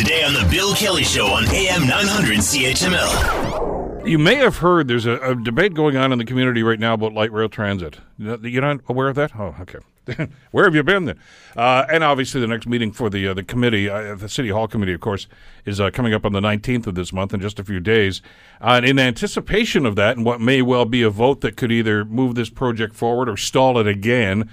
Today on The Bill Kelly Show on AM 900 CHML. You may have heard there's a debate going on in the community right now about light rail transit. You're not aware of that? Oh, okay. Where have you been then? And obviously the next meeting for the committee, the City Hall Committee, of course, is coming up on the 19th of this month in just a few days. And in anticipation of that and what may well be a vote that could either move this project forward or stall it again,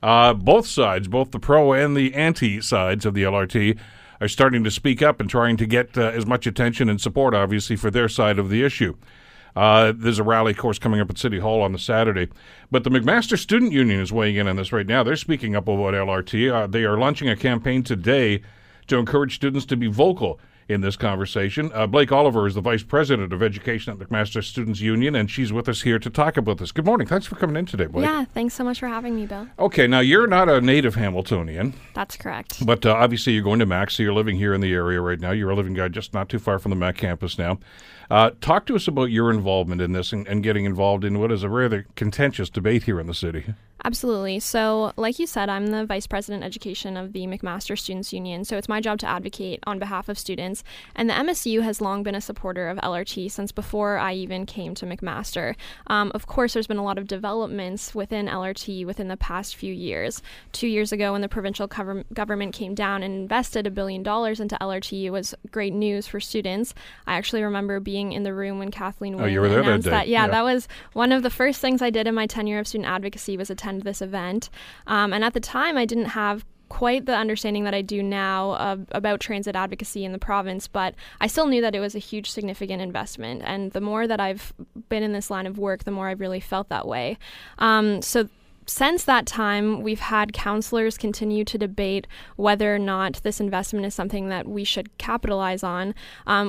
both sides, both the pro and the anti sides of the LRT, are starting to speak up and trying to get as much attention and support, obviously, for their side of the issue. There's a rally, of course, coming up at City Hall on the Saturday. But the McMaster Student Union is weighing in on this right now. They're speaking up about LRT. They are launching a campaign today to encourage students to be vocal in this conversation. Blake Oliver is the Vice President of Education at McMaster Students Union, and she's with us here to talk about this. Good morning. Thanks for coming in today, Blake. Yeah, thanks so much for having me, Bill. Okay, now you're not a native Hamiltonian. That's correct. But obviously you're going to Mac, so you're living here in the area right now. You're a living guy just not too far from the Mac campus now. Talk to us about your involvement in this and getting involved in what is a rather contentious debate here in the city. Absolutely. So, like you said, I'm the Vice President of Education of the McMaster Students Union, so it's my job to advocate on behalf of students. And the MSU has long been a supporter of LRT since before I even came to McMaster. Of course, there's been a lot of developments within LRT within the past few years. 2 years ago, when the provincial government came down and invested $1 billion into LRT, it was great news for students. I actually remember being in the room when Kathleen announced that. Yeah, that was one of the first things I did in my tenure of student advocacy was attend this event. And at the time, I didn't have quite the understanding that I do now about transit advocacy in the province, but I still knew that it was a huge significant investment, and the more that I've been in this line of work, the more I've really felt that way. Since that time, we've had councillors continue to debate whether or not this investment is something that we should capitalize on,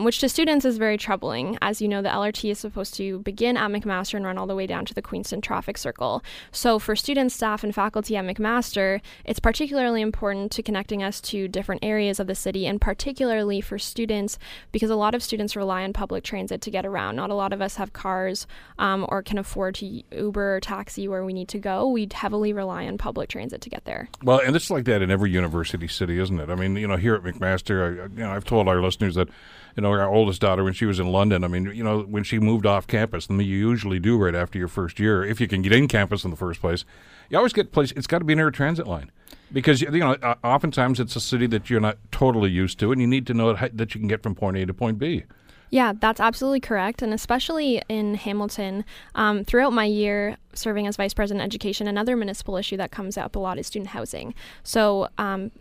which to students is very troubling. As you know, the LRT is supposed to begin at McMaster and run all the way down to the Queenston traffic circle. So for students, staff, and faculty at McMaster, it's particularly important to connecting us to different areas of the city, and particularly for students, because a lot of students rely on public transit to get around. Not a lot of us have cars or can afford to Uber or taxi where we need to go. We heavily rely on public transit to get there. Well, and it's like that in every university city, isn't it? I mean, you know, here at McMaster, I've told our listeners that, you know, our oldest daughter, when she was in London, I mean, you know, when she moved off campus, and you usually do right after your first year, if you can get in campus in the first place, you always get place. It's got to be near a transit line. Because, you know, oftentimes it's a city that you're not totally used to, and you need to know that you can get from point A to point B. Yeah, that's absolutely correct. And especially in Hamilton, throughout my year serving as Vice President of Education, another municipal issue that comes up a lot is student housing. So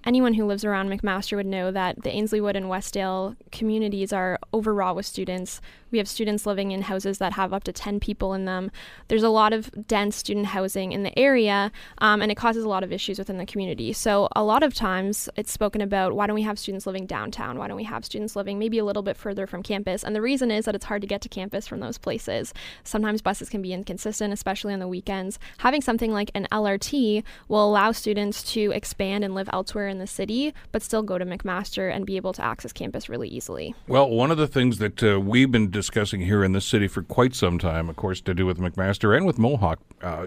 anyone who lives around McMaster would know that the Ainsleywood and Westdale communities are overwrought with students. We have students living in houses that have up to 10 people in them. There's a lot of dense student housing in the area, and it causes a lot of issues within the community. So a lot of times it's spoken about, why don't we have students living downtown? Why don't we have students living maybe a little bit further from campus? And the reason is that it's hard to get to campus from those places. Sometimes buses can be inconsistent, especially on the weekends. Having something like an LRT will allow students to expand and live elsewhere in the city, but still go to McMaster and be able to access campus really easily. Well, one of the things that we've been discussing here in this city for quite some time, of course, to do with McMaster and with Mohawk,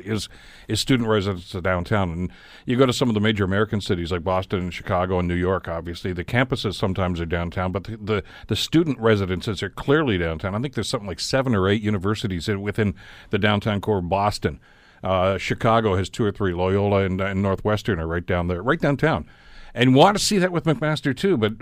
is student residence downtown. And you go to some of the major American cities like Boston and Chicago and New York, obviously, the campuses sometimes are downtown, but the student residences are clearly downtown. I think there's something like 7 or 8 universities within the downtown core of Boston. Chicago has 2 or 3, Loyola and Northwestern are right down there, right downtown. And want to see that with McMaster too, but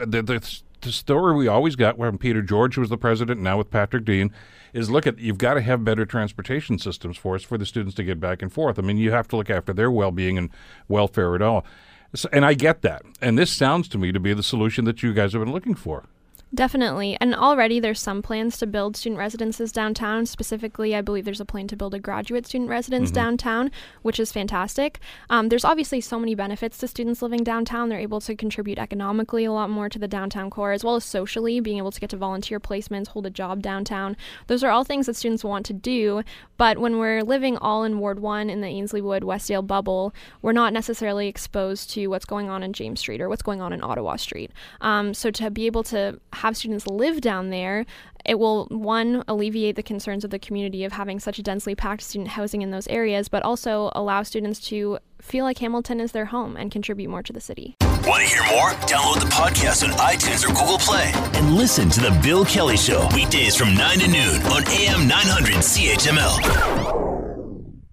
the story we always got when Peter George was the president, now with Patrick Dean, is you've got to have better transportation systems for the students to get back and forth. I mean, you have to look after their well-being and welfare at all. So, and I get that. And this sounds to me to be the solution that you guys have been looking for. Definitely. And already there's some plans to build student residences downtown. Specifically, I believe there's a plan to build a graduate student residence downtown, which is fantastic. There's obviously so many benefits to students living downtown. They're able to contribute economically a lot more to the downtown core, as well as socially, being able to get to volunteer placements, hold a job downtown. Those are all things that students want to do. But when we're living all in Ward One in the Ainsleywood, Westdale bubble, we're not necessarily exposed to what's going on in James Street or what's going on in Ottawa Street. So to be able to have students live down there, it will, one, alleviate the concerns of the community of having such densely packed student housing in those areas, but also allow students to feel like Hamilton is their home and contribute more to the city. Want to hear more? Download the podcast on iTunes or Google Play and listen to The Bill Kelly Show weekdays from 9 to noon on AM 900 CHML.